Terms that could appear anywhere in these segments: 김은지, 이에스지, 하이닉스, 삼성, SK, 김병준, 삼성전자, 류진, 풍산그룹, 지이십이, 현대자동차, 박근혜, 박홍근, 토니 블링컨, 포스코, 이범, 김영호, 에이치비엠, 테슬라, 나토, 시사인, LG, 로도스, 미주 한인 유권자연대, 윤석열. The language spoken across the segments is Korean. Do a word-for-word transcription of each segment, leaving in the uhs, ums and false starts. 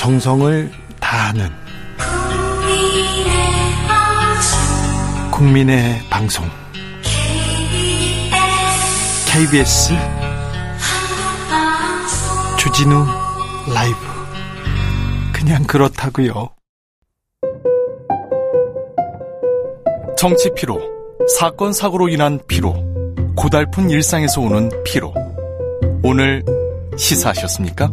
정성을 다하는 국민의 방송 케이비에스 주진우 라이브. 그냥 그렇다고요. 정치 피로, 사건 사고로 인한 피로, 고달픈 일상에서 오는 피로. 오늘 시사하셨습니까?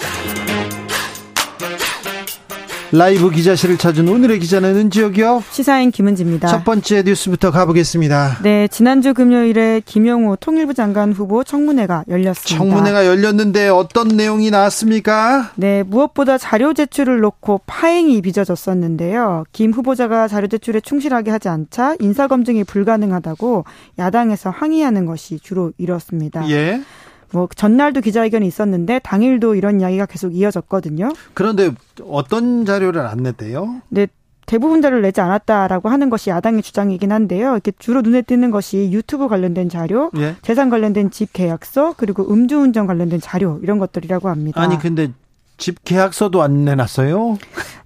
라이브 기자실을 찾은 오늘의 기자는 은지혁이요. 시사인 김은지입니다. 첫 번째 뉴스부터 가보겠습니다. 네, 지난주 금요일에 김영호 통일부 장관 후보 청문회가 열렸습니다. 청문회가 열렸는데 어떤 내용이 나왔습니까? 네, 무엇보다 자료 제출을 놓고 파행이 빚어졌었는데요. 김 후보자가 자료 제출에 충실하게 하지 않자 인사검증이 불가능하다고 야당에서 항의하는 것이 주로 이뤘습니다. 예. 뭐 전날도 기자회견이 있었는데 당일도 이런 이야기가 계속 이어졌거든요. 그런데 어떤 자료를 안 냈대요? 네, 대부분 자료를 내지 않았다라고 하는 것이 야당의 주장이긴 한데요. 이렇게 주로 눈에 띄는 것이 유튜브 관련된 자료, 예? 재산 관련된 집 계약서, 그리고 음주운전 관련된 자료, 이런 것들이라고 합니다. 아니 근데 집 계약서도 안 내놨어요?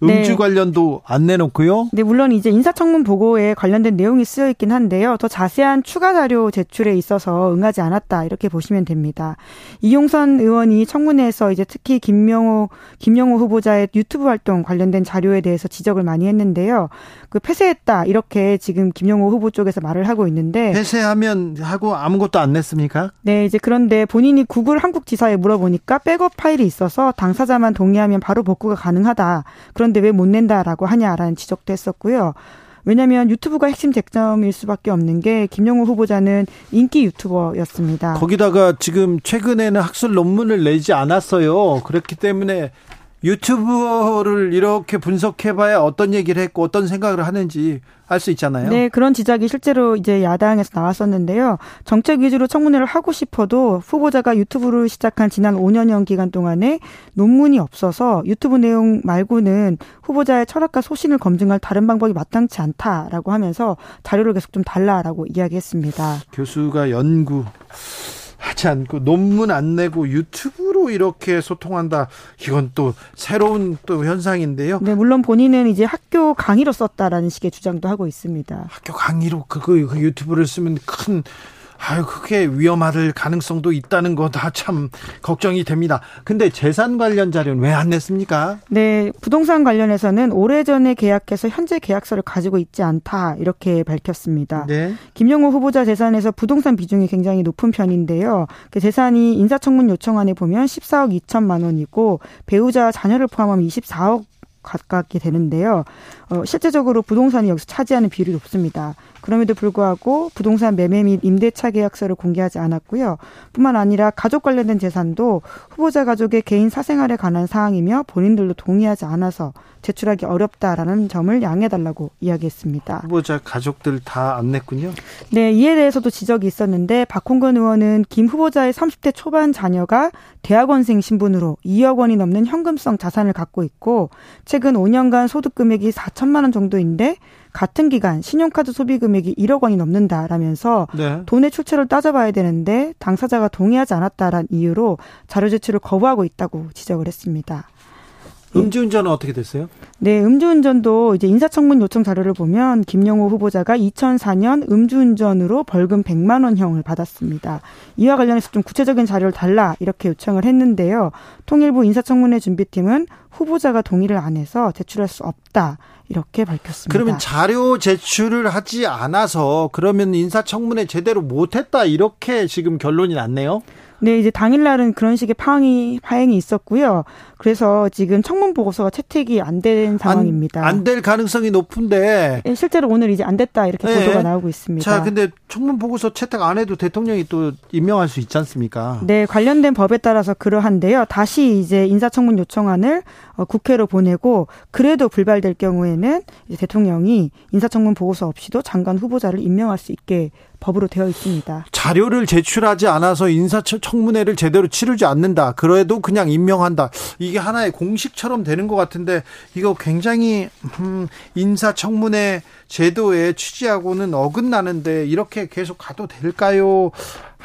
음주 네. 관련도 안 내놓고요? 네, 물론 이제 인사청문 보고에 관련된 내용이 쓰여 있긴 한데요. 더 자세한 추가 자료 제출에 있어서 응하지 않았다, 이렇게 보시면 됩니다. 이용선 의원이 청문회에서 이제 특히 김명호, 김영호 후보자의 유튜브 활동 관련된 자료에 대해서 지적을 많이 했는데요. 그 폐쇄했다, 이렇게 지금 김영호 후보 쪽에서 말을 하고 있는데. 폐쇄하면 하고 아무것도 안 냈습니까? 네, 이제 그런데 본인이 구글 한국 지사에 물어보니까 백업 파일이 있어서 당사자만 동의하면 바로 복구가 가능하다. 그런데 왜 못 낸다라고 하냐라는 지적도 했었고요. 왜냐하면 유튜브가 핵심 쟁점일 수밖에 없는 게 김영호 후보자는 인기 유튜버였습니다. 거기다가 지금 최근에는 학술 논문을 내지 않았어요. 그렇기 때문에 유튜브를 이렇게 분석해봐야 어떤 얘기를 했고 어떤 생각을 하는지 알 수 있잖아요. 네, 그런 지적이 실제로 이제 야당에서 나왔었는데요. 정책 위주로 청문회를 하고 싶어도 후보자가 유튜브를 시작한 지난 오 년여 기간 동안에 논문이 없어서 유튜브 내용 말고는 후보자의 철학과 소신을 검증할 다른 방법이 마땅치 않다라고 하면서 자료를 계속 좀 달라라고 이야기했습니다. 교수가 연구 하지 않고 논문 안 내고 유튜브로 이렇게 소통한다. 이건 또 새로운 또 현상인데요. 네, 물론 본인은 이제 학교 강의로 썼다라는 식의 주장도 하고 있습니다. 학교 강의로 그거 그 유튜브를 쓰면 큰 아유 그게 위험할 가능성도 있다는 거 다 참 걱정이 됩니다. 근데 재산 관련 자료는 왜 안 냈습니까? 네, 부동산 관련해서는 오래전에 계약해서 현재 계약서를 가지고 있지 않다, 이렇게 밝혔습니다. 네. 김영호 후보자 재산에서 부동산 비중이 굉장히 높은 편인데요. 그 재산이 인사청문 요청안에 보면 십사억 이천만 원이고 배우자 자녀를 포함하면 이십사억 가깝게 되는데요. 어, 실제적으로 부동산이 여기서 차지하는 비율이 높습니다. 그럼에도 불구하고 부동산 매매 및 임대차 계약서를 공개하지 않았고요. 뿐만 아니라 가족 관련된 재산도 후보자 가족의 개인 사생활에 관한 사항이며 본인들도 동의하지 않아서 제출하기 어렵다라는 점을 양해해달라고 이야기했습니다. 후보자 가족들 다 안 냈군요. 네, 이에 대해서도 지적이 있었는데 박홍근 의원은 김 후보자의 삼십 대 초반 자녀가 대학원생 신분으로 이억 원이 넘는 현금성 자산을 갖고 있고 최근 오 년간 소득 금액이 사천만 원 정도인데 같은 기간 신용카드 소비 금액이 일억 원이 넘는다라면서 네. 돈의 출처를 따져봐야 되는데 당사자가 동의하지 않았다라는 이유로 자료 제출을 거부하고 있다고 지적을 했습니다. 음주운전은 어떻게 됐어요? 네, 음주운전도 이제 인사청문 요청 자료를 보면 김영호 후보자가 이천사 년 음주운전으로 벌금 백만 원형을 받았습니다. 이와 관련해서 좀 구체적인 자료를 달라, 이렇게 요청을 했는데요. 통일부 인사청문회 준비팀은 후보자가 동의를 안 해서 제출할 수 없다, 이렇게 밝혔습니다. 그러면 자료 제출을 하지 않아서 그러면 인사청문회 제대로 못했다, 이렇게 지금 결론이 났네요. 네, 이제 당일날은 그런 식의 파행이, 파행이 있었고요. 그래서 지금 청문 보고서가 채택이 안 된 상황입니다. 안 될 가능성이 높은데. 네, 실제로 오늘 이제 안 됐다, 이렇게 네. 보도가 나오고 있습니다. 자, 근데 청문 보고서 채택 안 해도 대통령이 또 임명할 수 있지 않습니까? 네, 관련된 법에 따라서 그러한데요. 다시 이제 인사청문 요청안을 국회로 보내고 그래도 불발될 경우에는 이제 대통령이 인사청문 보고서 없이도 장관 후보자를 임명할 수 있게 법으로 되어 있습니다. 자료를 제출하지 않아서 인사청문회를 제대로 치르지 않는다. 그래도 그냥 임명한다. 이게 하나의 공식처럼 되는 것 같은데 이거 굉장히 음, 인사청문회 제도의 취지하고는 어긋나는데 이렇게 계속 가도 될까요?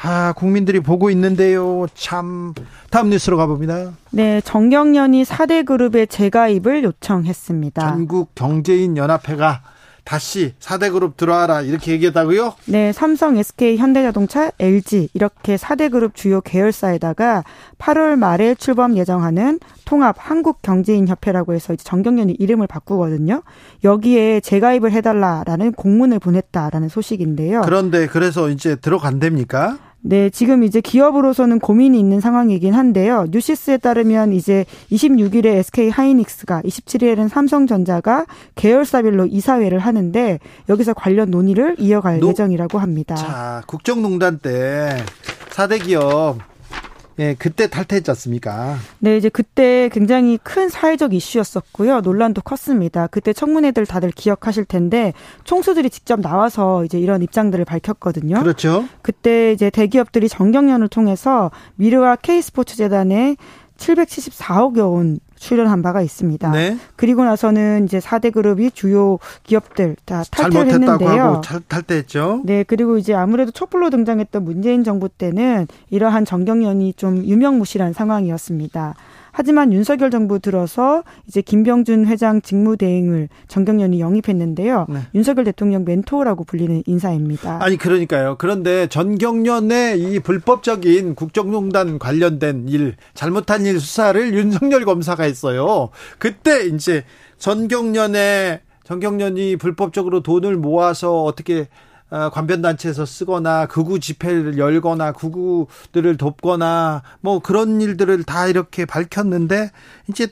아, 국민들이 보고 있는데요. 참. 다음 뉴스로 가봅니다. 네, 전경련이 사 대 그룹의 재가입을 요청했습니다. 전국경제인연합회가 다시 사 대 그룹 들어와라 이렇게 얘기했다고요? 네, 삼성, 에스케이, 현대자동차, 엘지 이렇게 사 대 그룹 주요 계열사에다가 팔월 말에 출범 예정하는 통합 한국경제인협회라고 해서 이제 전경련이 이름을 바꾸거든요. 여기에 재가입을 해달라라는 공문을 보냈다라는 소식인데요. 그런데 그래서 이제 들어간답니까? 네, 지금 이제 기업으로서는 고민이 있는 상황이긴 한데요. 뉴시스에 따르면 이제 이십육일에 에스케이 하이닉스가, 이십칠일에는 삼성전자가 계열사별로 이사회를 하는데 여기서 관련 논의를 이어갈 노, 예정이라고 합니다. 자, 국정농단 때 사 대 기업 예, 그때 탈퇴했지 않습니까? 네, 이제 그때 굉장히 큰 사회적 이슈였었고요. 논란도 컸습니다. 그때 청문회들 다들 기억하실 텐데 총수들이 직접 나와서 이제 이런 입장들을 밝혔거든요. 그렇죠. 그때 이제 대기업들이 전경련을 통해서 미르와 K스포츠 재단에 칠백칠십사억여 원 출연한 바가 있습니다. 네. 그리고 나서는 이제 사 대 그룹이 주요 기업들 다 탈퇴를 했는데요. 잘못했다고 하고 탈, 탈퇴했죠. 네. 그리고 이제 아무래도 촛불로 등장했던 문재인 정부 때는 이러한 전경련이 좀 유명무실한 상황이었습니다. 하지만 윤석열 정부 들어서 이제 김병준 회장 직무대행을 전경련이 영입했는데요. 네. 윤석열 대통령 멘토라고 불리는 인사입니다. 아니 그러니까요. 그런데 전경련의 이 불법적인 국정농단 관련된 일, 잘못한 일 수사를 윤석열 검사가 했어요. 그때 이제 전경련의 전경련이 불법적으로 돈을 모아서 어떻게 관변단체에서 쓰거나 극우 집회를 열거나 극우들을 돕거나 뭐 그런 일들을 다 이렇게 밝혔는데 이제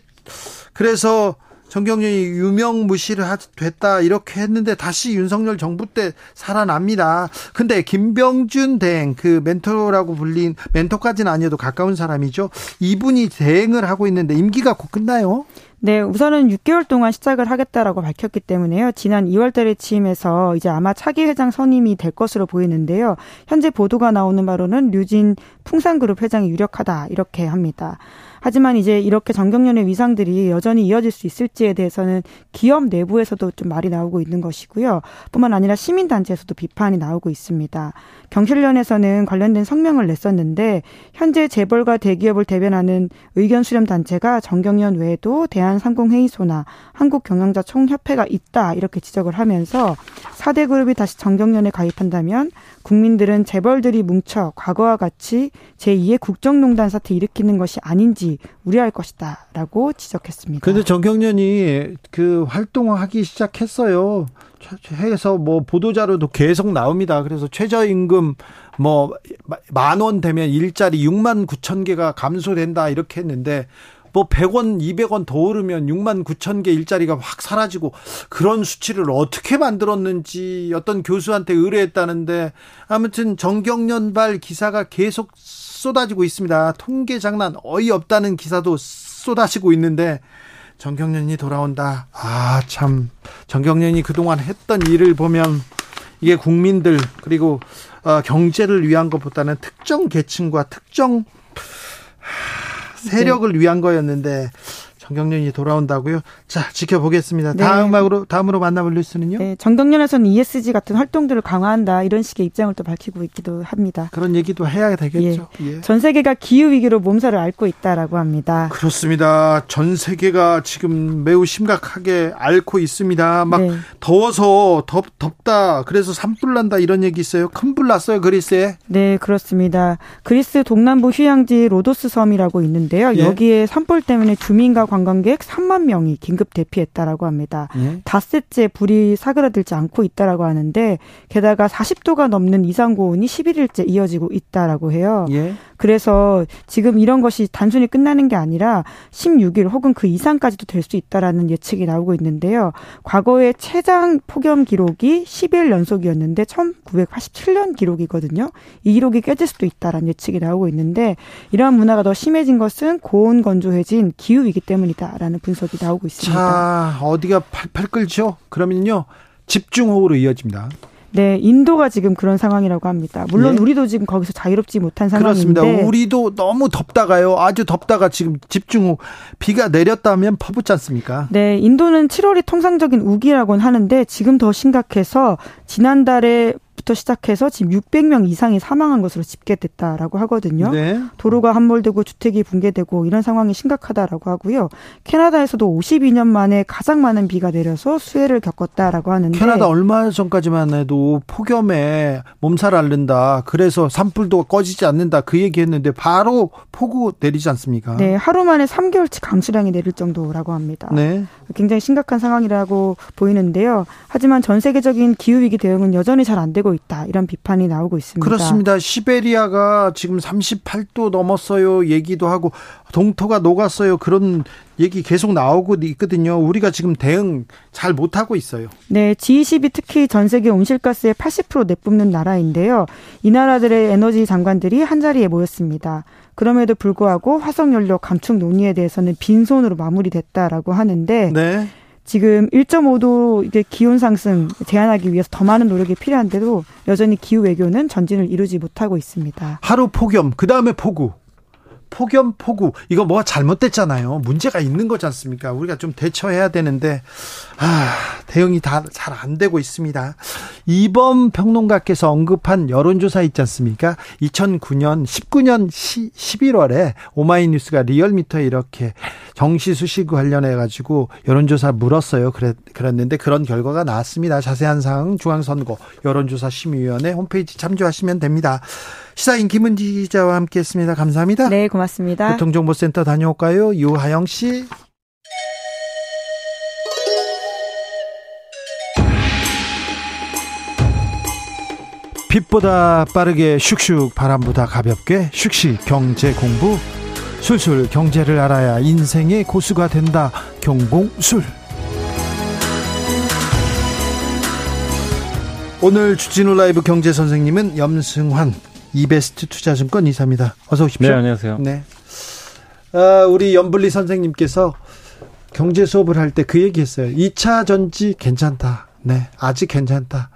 그래서 전경련이 유명무실을 됐다 이렇게 했는데 다시 윤석열 정부 때 살아납니다. 근데 김병준 대행, 그 멘토라고 불린, 멘토까지는 아니어도 가까운 사람이죠. 이분이 대행을 하고 있는데 임기가 곧 끝나요? 네, 우선은 육 개월 동안 시작을 하겠다라고 밝혔기 때문에요. 지난 이월 달에 취임해서 이제 아마 차기 회장 선임이 될 것으로 보이는데요. 현재 보도가 나오는 바로는 류진 풍산그룹 회장이 유력하다 이렇게 합니다. 하지만 이제 이렇게 전경련의 위상들이 여전히 이어질 수 있을지에 대해서는 기업 내부에서도 좀 말이 나오고 있는 것이고요. 뿐만 아니라 시민단체에서도 비판이 나오고 있습니다. 경실련에서는 관련된 성명을 냈었는데 현재 재벌과 대기업을 대변하는 의견 수렴 단체가 전경련 외에도 대한상공회의소나 한국경영자총협회가 있다 이렇게 지적을 하면서 사 대 그룹이 다시 전경련에 가입한다면 국민들은 재벌들이 뭉쳐 과거와 같이 제이의 국정농단 사태 일으키는 것이 아닌지 우려할 것이다 라고 지적했습니다. 그런데 전경련이 그 활동하기 시작했어요. 해서 뭐 보도자료도 계속 나옵니다. 그래서 최저임금 뭐 만 원 되면 일자리 육만 구천 개가 감소된다 이렇게 했는데 뭐 백 원, 이백 원 더 오르면 육만 구천 개 일자리가 확 사라지고 그런 수치를 어떻게 만들었는지 어떤 교수한테 의뢰했다는데 아무튼 전경련발 기사가 계속 쏟아지고 있습니다. 통계 장난 어이없다는 기사도 쏟아지고 있는데 전경련이 돌아온다. 아, 참 전경련이 그동안 했던 일을 보면 이게 국민들 그리고 어, 경제를 위한 것보다는 특정 계층과 특정 하, 세력을 네. 위한 거였는데 전경련이 돌아온다고요? 자, 지켜보겠습니다. 네. 다음으로 다음으로 만나볼 뉴스는요? 네, 전경련에서는 이에스지 같은 활동들을 강화한다 이런 식의 입장을 또 밝히고 있기도 합니다. 그런 얘기도 해야 되겠죠. 예. 예. 전 세계가 기후 위기로 몸살을 앓고 있다라고 합니다. 그렇습니다. 전 세계가 지금 매우 심각하게 앓고 있습니다. 막 네. 더워서 덥 덥다. 그래서 산불 난다 이런 얘기 있어요. 큰 불 났어요, 그리스에? 네, 그렇습니다. 그리스 동남부 휴양지 로도스 섬이라고 있는데요. 예? 여기에 산불 때문에 주민과 관 관광객 삼만 명이 긴급 대피했다라고 합니다. 예? 닷새째 불이 사그라들지 않고 있다라고 하는데 게다가 사십 도가 넘는 이상고온이 십일일째 이어지고 있다라고 해요. 예? 그래서 지금 이런 것이 단순히 끝나는 게 아니라 십육 일 혹은 그 이상까지도 될 수 있다라는 예측이 나오고 있는데요. 과거의 최장 폭염 기록이 십일 연속이었는데 천구백팔십칠 년 기록이거든요. 이 기록이 깨질 수도 있다라는 예측이 나오고 있는데 이러한 문화가 더 심해진 것은 고온 건조해진 기후이기 때문이다라는 분석이 나오고 있습니다. 자, 어디가 팔팔 끓죠? 그러면요. 집중호우로 이어집니다. 네, 인도가 지금 그런 상황이라고 합니다. 물론 네. 우리도 지금 거기서 자유롭지 못한 상황인데. 그렇습니다. 우리도 너무 덥다가요. 아주 덥다가 지금 집중호우. 비가 내렸다면 퍼붓지 않습니까? 네, 인도는 칠월이 통상적인 우기라고는 하는데 지금 더 심각해서 지난달에 부터 시작해서 지금 육백 명 이상이 사망한 것으로 집계됐다라고 하거든요. 네. 도로가 함몰되고 주택이 붕괴되고 이런 상황이 심각하다라고 하고요. 캐나다에서도 오십이 년 만에 가장 많은 비가 내려서 수해를 겪었다라고 하는데. 캐나다 얼마 전까지만 해도 폭염에 몸살 앓는다. 그래서 산불도 꺼지지 않는다. 그 얘기했는데 바로 폭우 내리지 않습니까? 네. 하루 만에 삼 개월치 강수량이 내릴 정도라고 합니다. 네. 굉장히 심각한 상황이라고 보이는데요. 하지만 전 세계적인 기후위기 대응은 여전히 잘 안 되고 있다. 이런 비판이 나오고 있습니다. 그렇습니다. 시베리아가 지금 삼십팔 도 넘었어요. 얘기도 하고 동토가 녹았어요. 그런 얘기 계속 나오고 있거든요. 우리가 지금 대응 잘 못하고 있어요. 네, 지이십이 특히 전 세계 온실가스의 팔십 퍼센트 내뿜는 나라인데요. 이 나라들의 에너지 장관들이 한자리에 모였습니다. 그럼에도 불구하고 화석연료 감축 논의에 대해서는 빈손으로 마무리됐다라고 하는데 네. 지금 일 점 오 도 이제 기온 상승 제한하기 위해서 더 많은 노력이 필요한데도 여전히 기후 외교는 전진을 이루지 못하고 있습니다. 하루 폭염, 그다음에 폭우. 폭염, 폭우. 이거 뭐가 잘못됐잖아요. 문제가 있는 거지 않습니까? 우리가 좀 대처해야 되는데 아, 대응이 다 잘 안 되고 있습니다. 이범 평론가께서 언급한 여론조사 있지 않습니까? 이천구 년, 십구 년 시, 십일월에 오마이뉴스가 리얼미터에 이렇게 정시수 씨 관련해가지고 여론조사 물었어요. 그랬, 그랬는데 그런 결과가 나왔습니다. 자세한 사항 중앙선거 여론조사 심의위원회 홈페이지 참조하시면 됩니다. 시사인 김은지 기자와 함께했습니다. 감사합니다. 네, 고맙습니다. 교통정보센터 다녀올까요? 유하영 씨. 빛보다 빠르게 슉슉 바람보다 가볍게 슉슉 경제 공부. 술술 경제를 알아야 인생의 고수가 된다. 경공술. 오늘 주진우 라이브 경제 선생님은 염승환 이베스트투자증권 이사입니다. 어서 오십시오. 네, 안녕하세요. 네. 아, 우리 염블리 선생님께서 경제 수업을 할 때 그 얘기했어요. 이 차 전지 괜찮다. 네, 아직 괜찮다.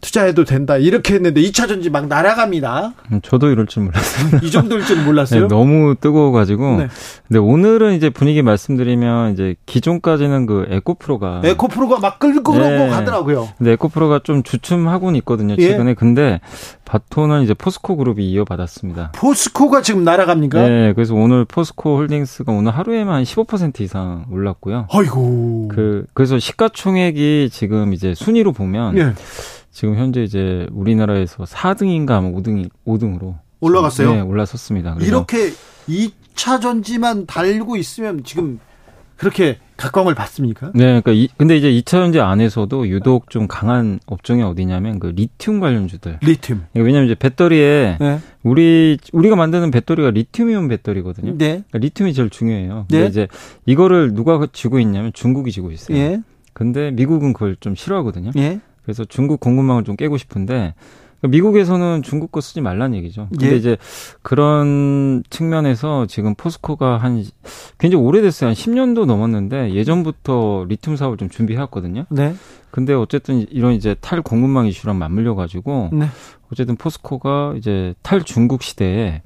투자해도 된다. 이렇게 했는데 이 차 전지 막 날아갑니다. 저도 이럴 줄 몰랐어요. 이 정도일 줄 몰랐어요. 네, 너무 뜨거워가지고. 네. 근데 오늘은 이제 분위기 말씀드리면 이제 기존까지는 그 에코프로가 에코프로가 막 끌고 네. 그러고 가더라고요. 근데 에코프로가 좀 주춤하고는 있거든요. 최근에 예. 근데 바톤은 이제 포스코 그룹이 이어받았습니다. 포스코가 지금 날아갑니까? 네, 그래서 오늘 포스코 홀딩스가 오늘 하루에만 십오 퍼센트 이상 올랐고요. 아이고. 그 그래서 시가총액이 지금 이제 순위로 보면. 예. 지금 현재 이제 우리나라에서 사 등인가 아마 오 등, 오 등으로. 올라갔어요? 네, 올라섰습니다. 이렇게 이 차 전지만 달고 있으면 지금 그렇게 각광을 받습니까? 네, 그러니까 이, 근데 이제 이 차 전지 안에서도 유독 좀 강한 업종이 어디냐면 그 리튬 관련주들. 리튬. 왜냐면 이제 배터리에 네. 우리 우리가 만드는 배터리가 리튬이온 배터리거든요. 네. 그러니까 리튬이 제일 중요해요. 근데 네. 이제 이거를 누가 쥐고 있냐면 중국이 쥐고 있어요. 예. 근데 미국은 그걸 좀 싫어하거든요. 예. 그래서 중국 공급망을 좀 깨고 싶은데 미국에서는 중국 거 쓰지 말란 얘기죠. 근데 예. 이제 그런 측면에서 지금 포스코가 한 굉장히 오래됐어요. 한 십 년도 넘었는데 예전부터 리튬 사업을 좀 준비해왔거든요. 네. 근데 어쨌든 이런 이제 탈 공급망 이슈랑 맞물려 가지고 네. 어쨌든 포스코가 이제 탈 중국 시대에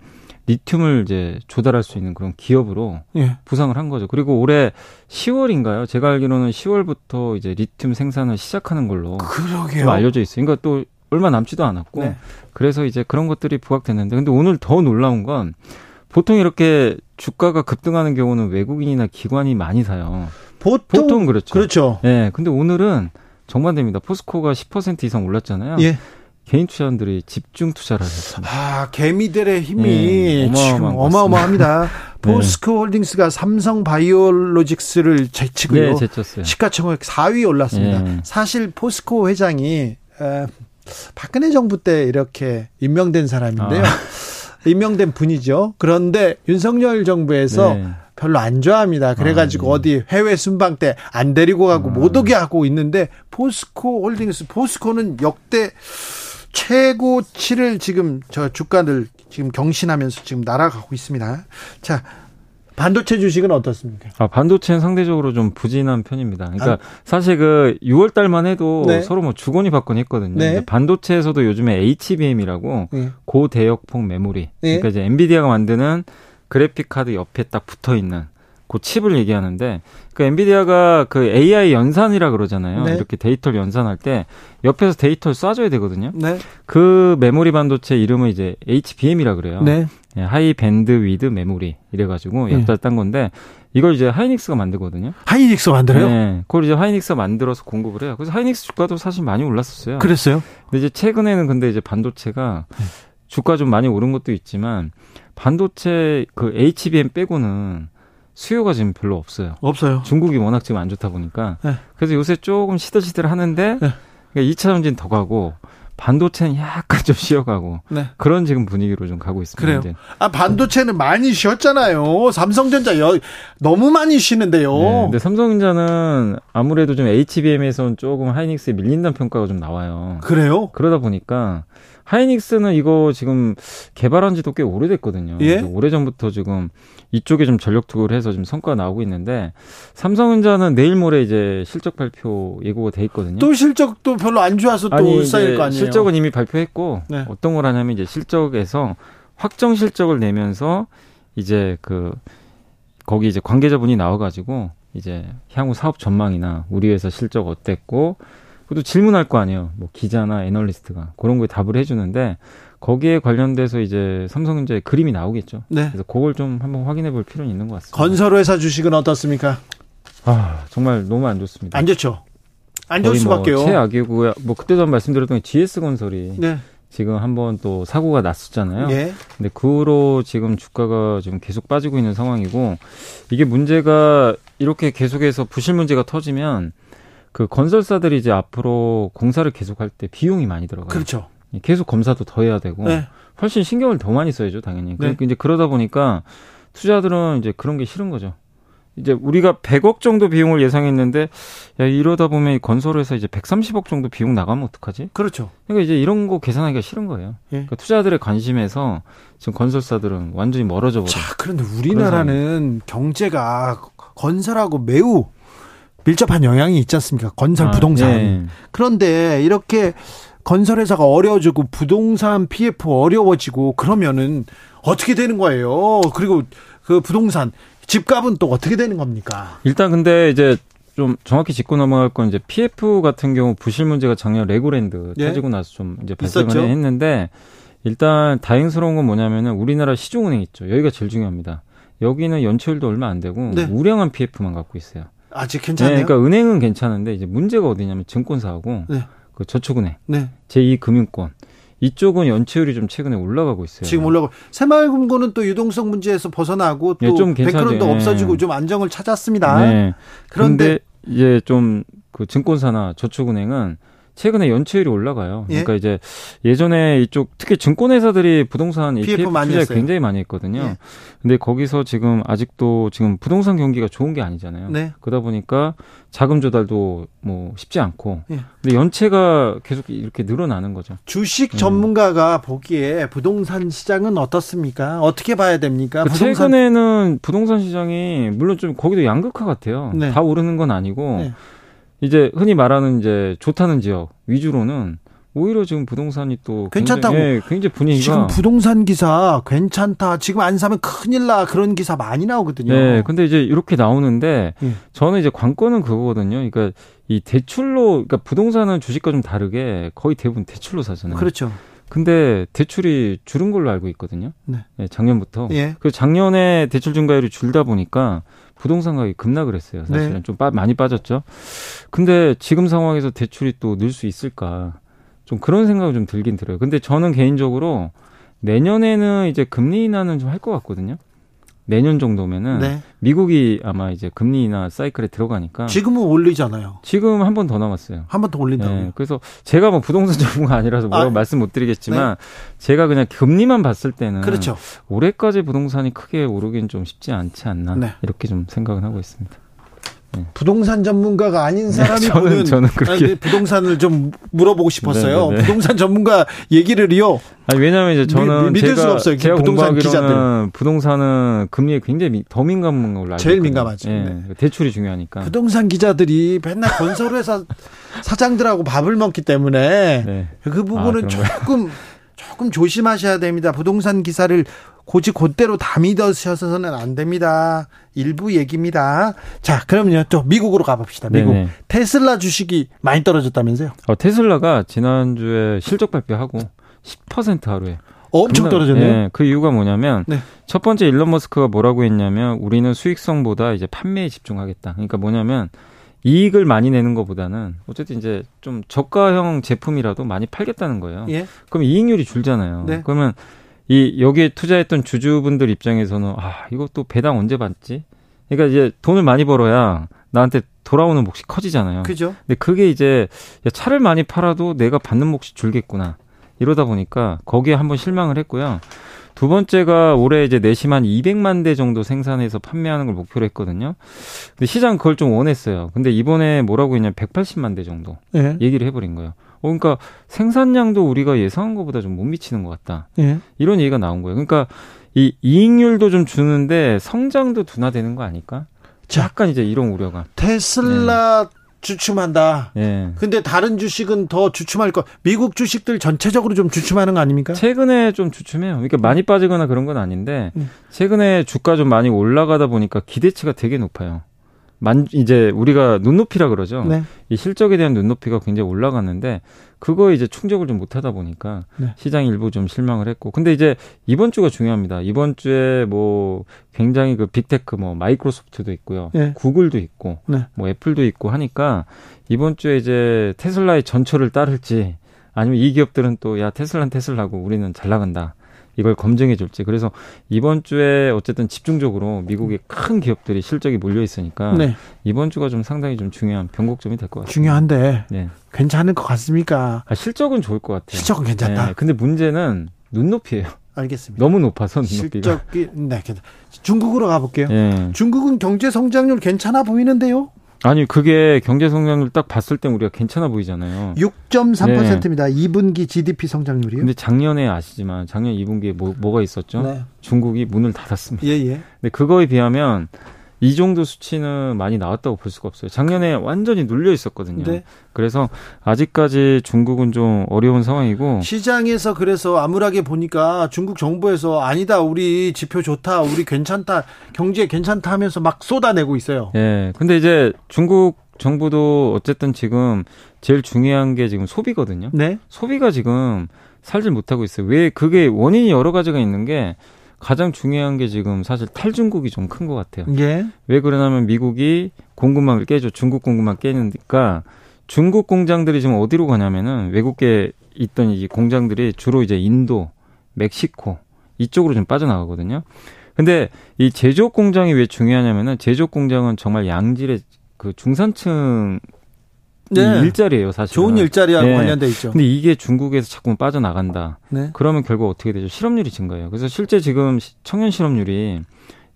리튬을 이제 조달할 수 있는 그런 기업으로 예. 부상을 한 거죠. 그리고 올해 시월인가요? 제가 알기로는 시월부터 이제 리튬 생산을 시작하는 걸로 그러게요. 좀 알려져 있어요. 그러니까 또 얼마 남지도 않았고 네. 그래서 이제 그런 것들이 부각됐는데 근데 오늘 더 놀라운 건 보통 이렇게 주가가 급등하는 경우는 외국인이나 기관이 많이 사요. 보통, 보통 그렇죠. 그렇죠. 예. 근데 오늘은 정반대입니다. 포스코가 십 퍼센트 이상 올랐잖아요. 예. 개인 투자원들이 집중 투자를 했습니다. 아, 개미들의 힘이 네, 지금 어마어마합니다. 포스코 네. 홀딩스가 삼성 바이오로직스를 제치고요. 네, 제쳤어요. 시가총액 사 위 올랐습니다. 네. 사실 포스코 회장이 에, 박근혜 정부 때 이렇게 임명된 사람인데요. 아. 임명된 분이죠. 그런데 윤석열 정부에서 네. 별로 안 좋아합니다. 그래가지고 아, 네. 어디 해외 순방 때 안 데리고 가고 아. 못 오게 하고 있는데 포스코 홀딩스, 포스코는 역대 최고치를 지금 저 주가들 지금 경신하면서 지금 날아가고 있습니다. 자, 반도체 주식은 어떻습니까? 아, 반도체는 상대적으로 좀 부진한 편입니다. 그러니까 아. 사실 그 유월 달만 해도 네. 서로 뭐 주거니 받거니 했거든요. 네. 근데 반도체에서도 요즘에 에이치비엠이라고 네. 고대역폭 메모리. 네. 그러니까 이제 엔비디아가 만드는 그래픽 카드 옆에 딱 붙어 있는 그 칩을 얘기하는데, 그 엔비디아가 그 에이아이 연산이라 그러잖아요. 네. 이렇게 데이터를 연산할 때 옆에서 데이터를 쏴줘야 되거든요. 네. 그 메모리 반도체 이름을 이제 에이치비엠이라 그래요. 네. 예, 하이 밴드 위드 메모리 이래가지고 약자 딴 건데, 이걸 이제 하이닉스가 만들거든요. 하이닉스 만들어요? 네. 그걸 이제 하이닉스가 만들어서 공급을 해요. 그래서 하이닉스 주가도 사실 많이 올랐었어요. 그랬어요? 근데 이제 최근에는 근데 이제 반도체가 네. 주가 좀 많이 오른 것도 있지만, 반도체 그 에이치비엠 빼고는 수요가 지금 별로 없어요. 없어요. 중국이 워낙 지금 안 좋다 보니까. 네. 그래서 요새 조금 시들시들 하는데 네. 그러니까 이 차 전지는 더 가고 반도체는 약간 좀 쉬어가고 네. 그런 지금 분위기로 좀 가고 있습니다. 그래요. 이제. 아, 반도체는 많이 쉬었잖아요. 삼성전자 여, 너무 많이 쉬는데요. 네, 근데 삼성전자는 아무래도 좀 에이치비엠에서는 조금 하이닉스에 밀린다는 평가가 좀 나와요. 그래요? 그러다 보니까 하이닉스는 이거 지금 개발한 지도 꽤 오래됐거든요. 예? 오래전부터 지금 이쪽에 좀 전력 투구를 해서 지금 성과가 나오고 있는데, 삼성전자는 내일 모레 이제 실적 발표 예고가 돼 있거든요. 또 실적도 별로 안 좋아서 또 쌓일 거 아니에요. 실적은 이미 발표했고 네. 어떤 걸 하냐면 이제 실적에서 확정 실적을 내면서 이제 그 거기 이제 관계자분이 나와가지고 이제 향후 사업 전망이나 우리 회사 실적 어땠고, 그것도 질문할 거 아니에요. 뭐 기자나 애널리스트가 그런 거에 답을 해주는데, 거기에 관련돼서 이제 삼성전자의 그림이 나오겠죠. 네. 그래서 그걸 좀 한번 확인해 볼 필요는 있는 것 같습니다. 건설회사 주식은 어떻습니까? 아, 정말 너무 안 좋습니다. 안 좋죠. 안 좋을 수밖에요. 뭐 최악이고요. 뭐 그때도 한번 말씀드렸던 게 지에스건설이 네. 지금 한번 또 사고가 났었잖아요. 예. 근데 그 후로 지금 주가가 지금 계속 빠지고 있는 상황이고, 이게 문제가 이렇게 계속해서 부실 문제가 터지면 그 건설사들이 이제 앞으로 공사를 계속할 때 비용이 많이 들어가요. 그렇죠. 계속 검사도 더 해야 되고 네. 훨씬 신경을 더 많이 써야죠, 당연히. 네. 그러니까 이제 그러다 보니까 투자들은 이제 그런 게 싫은 거죠. 이제 우리가 백억 정도 비용을 예상했는데, 야, 이러다 보면 건설회사 이제 백삼십억 정도 비용 나가면 어떡하지? 그렇죠. 그러니까 이제 이런 거 계산하기가 싫은 거예요. 예. 그러니까 투자들의 관심에서 지금 건설사들은 완전히 멀어져 버려. 자, 그런데 우리나라는 경제가 건설하고 매우 밀접한 영향이 있지 않습니까? 건설, 부동산. 아, 네. 그런데 이렇게 건설회사가 어려워지고 부동산 피에프 어려워지고 그러면은 어떻게 되는 거예요? 그리고 그 부동산, 집값은 또 어떻게 되는 겁니까? 일단 근데 이제 좀 정확히 짚고 넘어갈 건 이제 피에프 같은 경우 부실 문제가 작년 레고랜드 터지고 네? 나서 좀 이제 발생을 있었죠? 했는데, 일단 다행스러운 건 뭐냐면은 우리나라 시중은행 있죠. 여기가 제일 중요합니다. 여기는 연체율도 얼마 안 되고 네. 우량한 피에프만 갖고 있어요. 아직 괜찮네요. 네, 그러니까 은행은 괜찮은데 이제 문제가 어디냐면 증권사하고 네. 그 저축은행, 네. 제이 금융권 이쪽은 연체율이 좀 최근에 올라가고 있어요. 지금 올라가고, 새마을금고는 또 유동성 문제에서 벗어나고 또 네, 백그라운드 네. 없어지고 좀 안정을 찾았습니다. 네. 그런데 이제 좀 그 증권사나 저축은행은 최근에 연체율이 올라가요. 예? 그러니까 이제 예전에 이쪽 특히 증권회사들이 부동산 피에프, 피에프 투자를 굉장히 많이 했거든요. 예. 근데 거기서 지금 아직도 지금 부동산 경기가 좋은 게 아니잖아요. 네. 그러다 보니까 자금 조달도 뭐 쉽지 않고. 예. 근데 연체가 계속 이렇게 늘어나는 거죠. 주식 전문가가 음. 보기에 부동산 시장은 어떻습니까? 어떻게 봐야 됩니까? 그 부동산... 최근에는 부동산 시장이 물론 좀 거기도 양극화 같아요. 네. 다 오르는 건 아니고. 네. 이제 흔히 말하는 이제 좋다는 지역 위주로는 오히려 지금 부동산이 또 괜찮다고 굉장히, 예, 굉장히 분위기가 지금 부동산 기사 괜찮다, 지금 안 사면 큰일 나, 그런 기사 많이 나오거든요. 네, 근데 이제 이렇게 나오는데 예. 저는 이제 관건은 그거거든요. 그러니까 이 대출로, 그러니까 부동산은 주식과 좀 다르게 거의 대부분 대출로 사잖아요. 그렇죠. 근데 대출이 줄은 걸로 알고 있거든요. 네. 네, 작년부터. 예. 그 작년에 대출 증가율이 줄다 보니까 부동산 가격이 급락을 했어요. 사실은 네. 좀 빠, 많이 빠졌죠. 근데 지금 상황에서 대출이 또 늘 수 있을까? 좀 그런 생각이 좀 들긴 들어요. 근데 저는 개인적으로 내년에는 이제 금리 인하는 좀 할 것 같거든요. 내년 정도면은 네. 미국이 아마 이제 금리 인하 사이클에 들어가니까 지금은 올리잖아요. 지금 한 번 더 남았어요. 한 번 더 올린다고요. 네, 그래서 제가 뭐 부동산 전문가 아니라서 뭐라고 아, 말씀 못 드리겠지만 네. 제가 그냥 금리만 봤을 때는 그렇죠. 올해까지 부동산이 크게 오르긴 좀 쉽지 않지 않나 네. 이렇게 좀 생각은 하고 있습니다. 네. 부동산 전문가가 아닌 사람이 네, 저는, 보는 저는 그렇게... 부동산을 좀 물어보고 싶었어요. 네네네. 부동산 전문가 얘기를요. 아니, 왜냐하면 이제 저는 미, 믿을 제가, 수가 없어요. 제가 부동산 기자들 부동산은 금리에 굉장히 더 민감한 걸로 알고 있어요. 제일 민감하죠. 네. 네. 대출이 중요하니까. 부동산 기자들이 맨날 건설회사 사장들하고 밥을 먹기 때문에 네. 그 부분은 아, 조금 조금 조심하셔야 됩니다. 부동산 기사를 고지 곧대로 다 믿으셔서는 안 됩니다. 일부 얘기입니다. 자, 그럼요. 또 미국으로 가봅시다. 미국. 네네. 테슬라 주식이 많이 떨어졌다면서요? 어, 테슬라가 지난주에 실적 발표하고 십 퍼센트 하루에. 엄청 금방, 떨어졌네요. 네, 그 이유가 뭐냐면 네. 첫 번째 일론 머스크가 뭐라고 했냐면 우리는 수익성보다 이제 판매에 집중하겠다. 그러니까 뭐냐면 이익을 많이 내는 것보다는 어쨌든 이제 좀 저가형 제품이라도 많이 팔겠다는 거예요. 예? 그럼 이익률이 줄잖아요. 네. 그러면 이, 여기에 투자했던 주주분들 입장에서는, 아, 이것도 배당 언제 받지? 그러니까 이제 돈을 많이 벌어야 나한테 돌아오는 몫이 커지잖아요. 그죠. 근데 그게 이제 차를 많이 팔아도 내가 받는 몫이 줄겠구나. 이러다 보니까 거기에 한번 실망을 했고요. 두 번째가 올해 이제 내심 한 이백만 대 정도 생산해서 판매하는 걸 목표로 했거든요. 근데 시장 그걸 좀 원했어요. 근데 이번에 뭐라고 했냐면 백팔십만 대 정도 예. 얘기를 해버린 거예요. 어, 그러니까 생산량도 우리가 예상한 것보다 좀 못 미치는 것 같다. 예. 이런 얘기가 나온 거예요. 그러니까 이 이익률도 좀 주는데 성장도 둔화되는 거 아닐까? 약간 이제 이런 우려가. 테슬라 네. 주춤한다. 예. 근데 다른 주식은 더 주춤할 거. 미국 주식들 전체적으로 좀 주춤하는 거 아닙니까? 최근에 좀 주춤해요. 그러니까 많이 빠지거나 그런 건 아닌데 음. 최근에 주가 좀 많이 올라가다 보니까 기대치가 되게 높아요. 만, 이제 우리가 눈높이라 그러죠. 네. 이 실적에 대한 눈높이가 굉장히 올라갔는데 그거에 이제 충족을 좀 못하다 보니까 네. 시장 일부 좀 실망을 했고. 근데 이제 이번 주가 중요합니다. 이번 주에 뭐 굉장히 그 빅테크 뭐 마이크로소프트도 있고요, 네. 구글도 있고, 네. 뭐 애플도 있고 하니까 이번 주에 이제 테슬라의 전철을 따를지 아니면 이 기업들은 또 야 테슬란 테슬라고 우리는 잘 나간다. 이걸 검증해 줄지. 그래서 이번 주에 어쨌든 집중적으로 미국의 큰 기업들이 실적이 몰려 있으니까 네. 이번 주가 좀 상당히 좀 중요한 변곡점이 될 것 같아요. 중요한데 네. 괜찮을 것 같습니까? 아, 실적은 좋을 것 같아요. 실적은 괜찮다. 네. 근데 문제는 눈높이예요. 알겠습니다. 너무 높아서 눈높이가. 실적이 네, 중국으로 가볼게요. 네. 중국은 경제 성장률 괜찮아 보이는데요? 아니, 그게 경제 성장률 딱 봤을 때 우리가 괜찮아 보이잖아요. 육 점 삼 퍼센트입니다. 네. 이 분기 지디피 성장률이요. 근데 작년에 아시지만 작년 이 분기에 뭐, 뭐가 있었죠? 네. 중국이 문을 닫았습니다. 예, 예. 근데 그거에 비하면 이 정도 수치는 많이 나왔다고 볼 수가 없어요. 작년에 완전히 눌려 있었거든요. 네. 그래서 아직까지 중국은 좀 어려운 상황이고. 시장에서 그래서 암울하게 보니까 중국 정부에서 아니다, 우리 지표 좋다, 우리 괜찮다, 경제 괜찮다 하면서 막 쏟아내고 있어요. 예. 네. 근데 이제 중국 정부도 어쨌든 지금 제일 중요한 게 지금 소비거든요. 네. 소비가 지금 살질 못하고 있어요. 왜 그게 원인이 여러 가지가 있는 게 가장 중요한 게 지금 사실 탈중국이 좀 큰 것 같아요. 예. 왜 그러냐면 미국이 공급망을 깨죠. 중국 공급망 깨니까 중국 공장들이 지금 어디로 가냐면은 외국에 있던 이 공장들이 주로 이제 인도, 멕시코 이쪽으로 좀 빠져나가거든요. 근데 이 제조업 공장이 왜 중요하냐면은 제조업 공장은 정말 양질의 그 중산층 네. 일자리예요, 사실. 좋은 일자리하고 네. 관련돼 있죠. 근데 이게 중국에서 자꾸 빠져나간다. 네. 그러면 결국 어떻게 되죠? 실업률이 증가해요. 그래서 실제 지금 청년 실업률이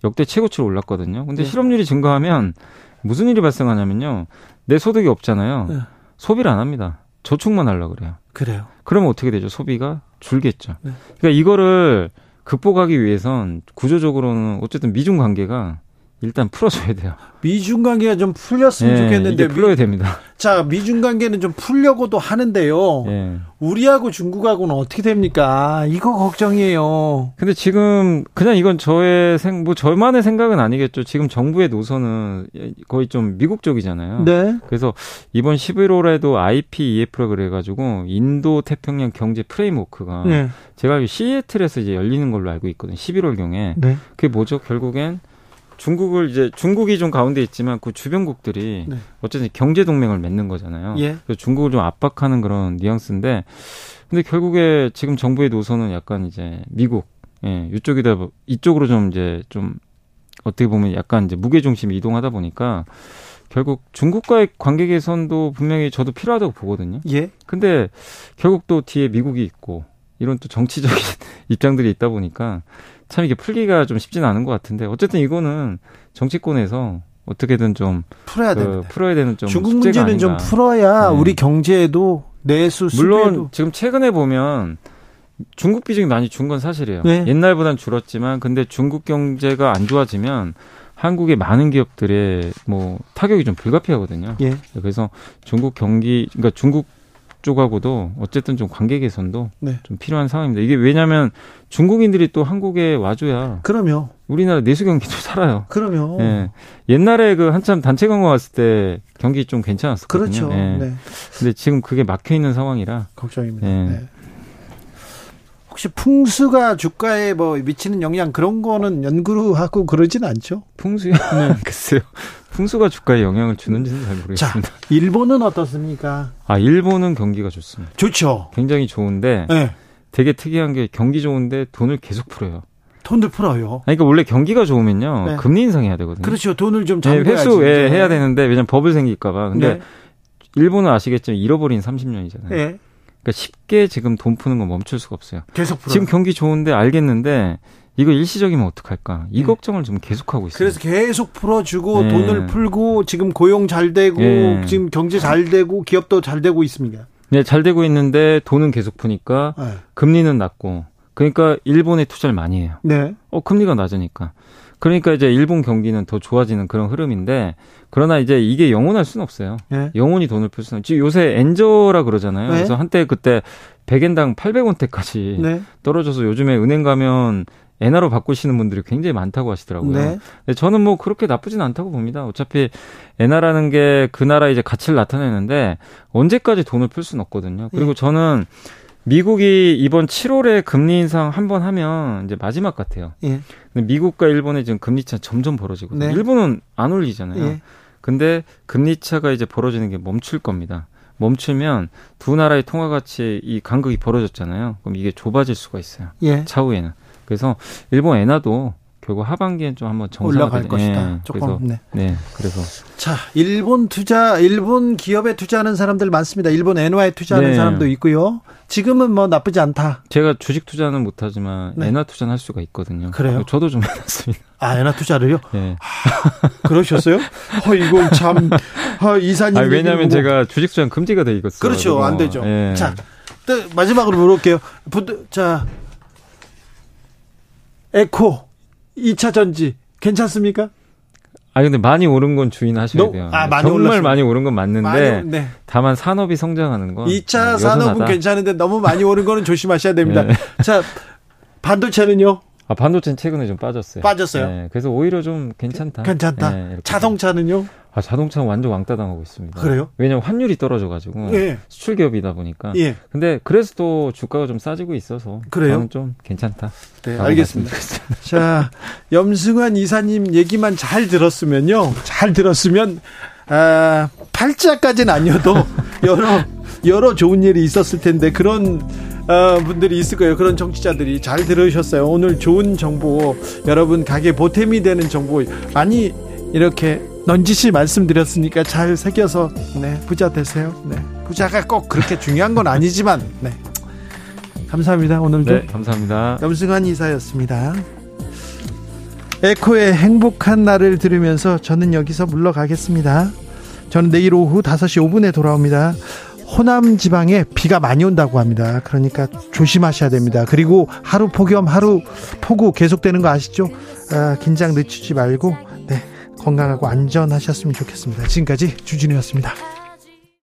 역대 최고치로 올랐거든요. 근데 네. 실업률이 증가하면 무슨 일이 발생하냐면요. 내 소득이 없잖아요. 네. 소비를 안 합니다. 저축만 하려고 그래요. 그래요. 그러면 어떻게 되죠? 소비가 줄겠죠. 네. 그러니까 이거를 극복하기 위해선 구조적으로는 어쨌든 미중 관계가 일단 풀어줘야 돼요. 미중 관계가 좀 풀렸으면 네, 좋겠는데. 이게 풀어야 됩니다. 자, 미중 관계는 좀 풀려고도 하는데요. 네. 우리하고 중국하고는 어떻게 됩니까? 이거 걱정이에요. 근데 지금 그냥 이건 저의 생, 뭐 저만의 생각은 아니겠죠. 지금 정부의 노선은 거의 좀 미국 쪽이잖아요. 네. 그래서 이번 십일월에도 아이피이에프라 그래가지고 인도 태평양 경제 프레임워크가 네. 제가 알기로 시애틀에서 이제 열리는 걸로 알고 있거든요. 십일월 경에. 네. 그게 뭐죠? 결국엔. 중국을 이제 중국이 좀 가운데 있지만 그 주변국들이 네. 어쨌든 경제 동맹을 맺는 거잖아요. 예. 그래서 중국을 좀 압박하는 그런 뉘앙스인데, 근데 결국에 지금 정부의 노선은 약간 이제 미국, 예, 이쪽이다 이쪽으로 좀 이제 좀 어떻게 보면 약간 이제 무게중심이 이동하다 보니까 결국 중국과의 관계 개선도 분명히 저도 필요하다고 보거든요. 예. 근데 결국 또 뒤에 미국이 있고 이런 또 정치적인 입장들이 있다 보니까 참 이게 풀기가 좀 쉽지는 않은 것 같은데 어쨌든 이거는 정치권에서 어떻게든 좀 풀어야 그 풀어야 되는 좀 중국 문제는 좀 풀어야 네. 우리 경제에도 내수 수입에도 물론 지금 최근에 보면 중국 비중이 많이 준 건 사실이에요. 네. 옛날보단 줄었지만 근데 중국 경제가 안 좋아지면 한국의 많은 기업들의 뭐 타격이 좀 불가피하거든요. 예. 그래서 중국 경기 그러니까 중국 쪽하고도 어쨌든 좀 관계 개선도 네. 좀 필요한 상황입니다. 이게 왜냐하면 중국인들이 또 한국에 와줘야 그럼요. 우리나라 내수 경기도 살아요. 그럼요. 예. 옛날에 그 한참 단체 관광 왔을 때 경기 좀 괜찮았었거든요. 그렇죠. 예. 네. 근데 지금 그게 막혀 있는 상황이라 걱정입니다. 예. 네. 혹시 풍수가 주가에 뭐 미치는 영향 그런 거는 연구를 하고 그러진 않죠? 풍수요? 네. 글쎄요. 풍수가 주가에 영향을 주는지는 잘 모르겠습니다. 자, 일본은 어떻습니까? 아, 일본은 경기가 좋습니다. 좋죠. 굉장히 좋은데 네. 되게 특이한 게 경기 좋은데 돈을 계속 풀어요. 돈도 풀어요. 아니, 그러니까 원래 경기가 좋으면요. 네. 금리 인상해야 되거든요. 그렇죠. 돈을 좀 잠궈야지. 네, 회수 예, 해야 되는데 왜냐면 버블 생길까 봐. 근데 네. 일본은 아시겠지만 잃어버린 삼십 년이잖아요. 네. 그러니까 쉽게 지금 돈 푸는 건 멈출 수가 없어요. 계속 풀어요. 지금 경기 좋은데 알겠는데 이거 일시적이면 어떡할까? 이 네. 걱정을 좀 계속하고 있어요. 그래서 계속 풀어주고 네. 돈을 풀고 지금 고용 잘 되고 네. 지금 경제 잘 되고 기업도 잘 되고 있습니다. 네, 잘 되고 있는데 돈은 계속 푸니까 네. 금리는 낮고 그러니까 일본에 투자를 많이 해요. 네. 어, 금리가 낮으니까. 그러니까 이제 일본 경기는 더 좋아지는 그런 흐름인데 그러나 이제 이게 영원할 수는 없어요. 네. 영원히 돈을 풀 수는 없지. 요새 엔저라 그러잖아요. 네. 그래서 한때 그때 백 엔당 팔백 원대까지 네. 떨어져서 요즘에 은행 가면 엔화로 바꾸시는 분들이 굉장히 많다고 하시더라고요. 네. 근데 저는 뭐 그렇게 나쁘진 않다고 봅니다. 어차피 엔화라는 게 그 나라의 이제 가치를 나타내는데 언제까지 돈을 풀 수는 없거든요. 그리고 네. 저는 미국이 이번 칠월에 금리 인상 한번 하면 이제 마지막 같아요. 예. 근데 미국과 일본의 지금 금리 차 점점 벌어지거든요. 네. 일본은 안 올리잖아요. 예. 근데 금리 차가 이제 벌어지는 게 멈출 겁니다. 멈추면 두 나라의 통화 가치 이 간극이 벌어졌잖아요. 그럼 이게 좁아질 수가 있어요. 예. 차후에는. 그래서 일본 엔화도 결국 하반기엔 좀 한번 정상화 올라갈 될, 것이다. 예, 조금. 그래서, 네. 네. 그래서 자, 일본 투자, 일본 기업에 투자하는 사람들 많습니다. 일본 엔화에 투자하는 네. 사람도 있고요. 지금은 뭐 나쁘지 않다. 제가 주식 투자는 못하지만 네. 엔화 투자는 할 수가 있거든요. 그래요? 저도 좀 해놨습니다. 아, 엔화 투자를요? 네. 아, 그러셨어요? 어, 이거 참 어, 이사님. 아, 왜냐하면 제가 주식 투자는 금지가 돼 있었어요. 그렇죠, 그리고. 안 되죠. 네. 자, 또 마지막으로 물어볼게요. 자, 에코. 이 차 전지 괜찮습니까? 아 근데 많이 오른 건 주의하셔야 돼요. 아, 많이 정말 올랐어요. 많이 오른 건 맞는데 많이, 네. 다만 산업이 성장하는 건 이 차 산업은 여전하다. 괜찮은데 너무 많이 오른 거는 조심하셔야 됩니다. 네. 자, 반도체는요? 아, 반도체는 최근에 좀 빠졌어요. 빠졌어요. 네, 그래서 오히려 좀 괜찮다. 괜찮다. 네, 자동차는요? 아, 자동차는 완전 왕따 당하고 있습니다. 그래요? 왜냐면 환율이 떨어져가지고 예. 수출 기업이다 보니까. 예. 근데 그래서 또 주가가 좀 싸지고 있어서. 그래요? 저는 좀 괜찮다. 네, 알겠습니다. 자, 염승환 이사님 얘기만 잘 들었으면요, 잘 들었으면 아, 팔자까지는 아니어도 여러 여러 좋은 일이 있었을 텐데 그런. 어, 분들이 있을 거예요. 그런 정치자들이 잘 들으셨어요. 오늘 좋은 정보, 여러분 가게 보탬이 되는 정보 많이 이렇게 넌지시 말씀드렸으니까 잘 새겨서 네, 부자 되세요. 네, 부자가 꼭 그렇게 중요한 건 아니지만 네, 감사합니다. 오늘도 네, 감사합니다. 염승환 이사였습니다. 에코의 행복한 날을 들으면서 저는 여기서 물러가겠습니다. 저는 내일 오후 다섯 시 오 분에 돌아옵니다. 호남 지방에 비가 많이 온다고 합니다. 그러니까 조심하셔야 됩니다. 그리고 하루 폭염, 하루 폭우 계속되는 거 아시죠? 아, 긴장 늦추지 말고 네, 건강하고 안전하셨으면 좋겠습니다. 지금까지 주진우였습니다.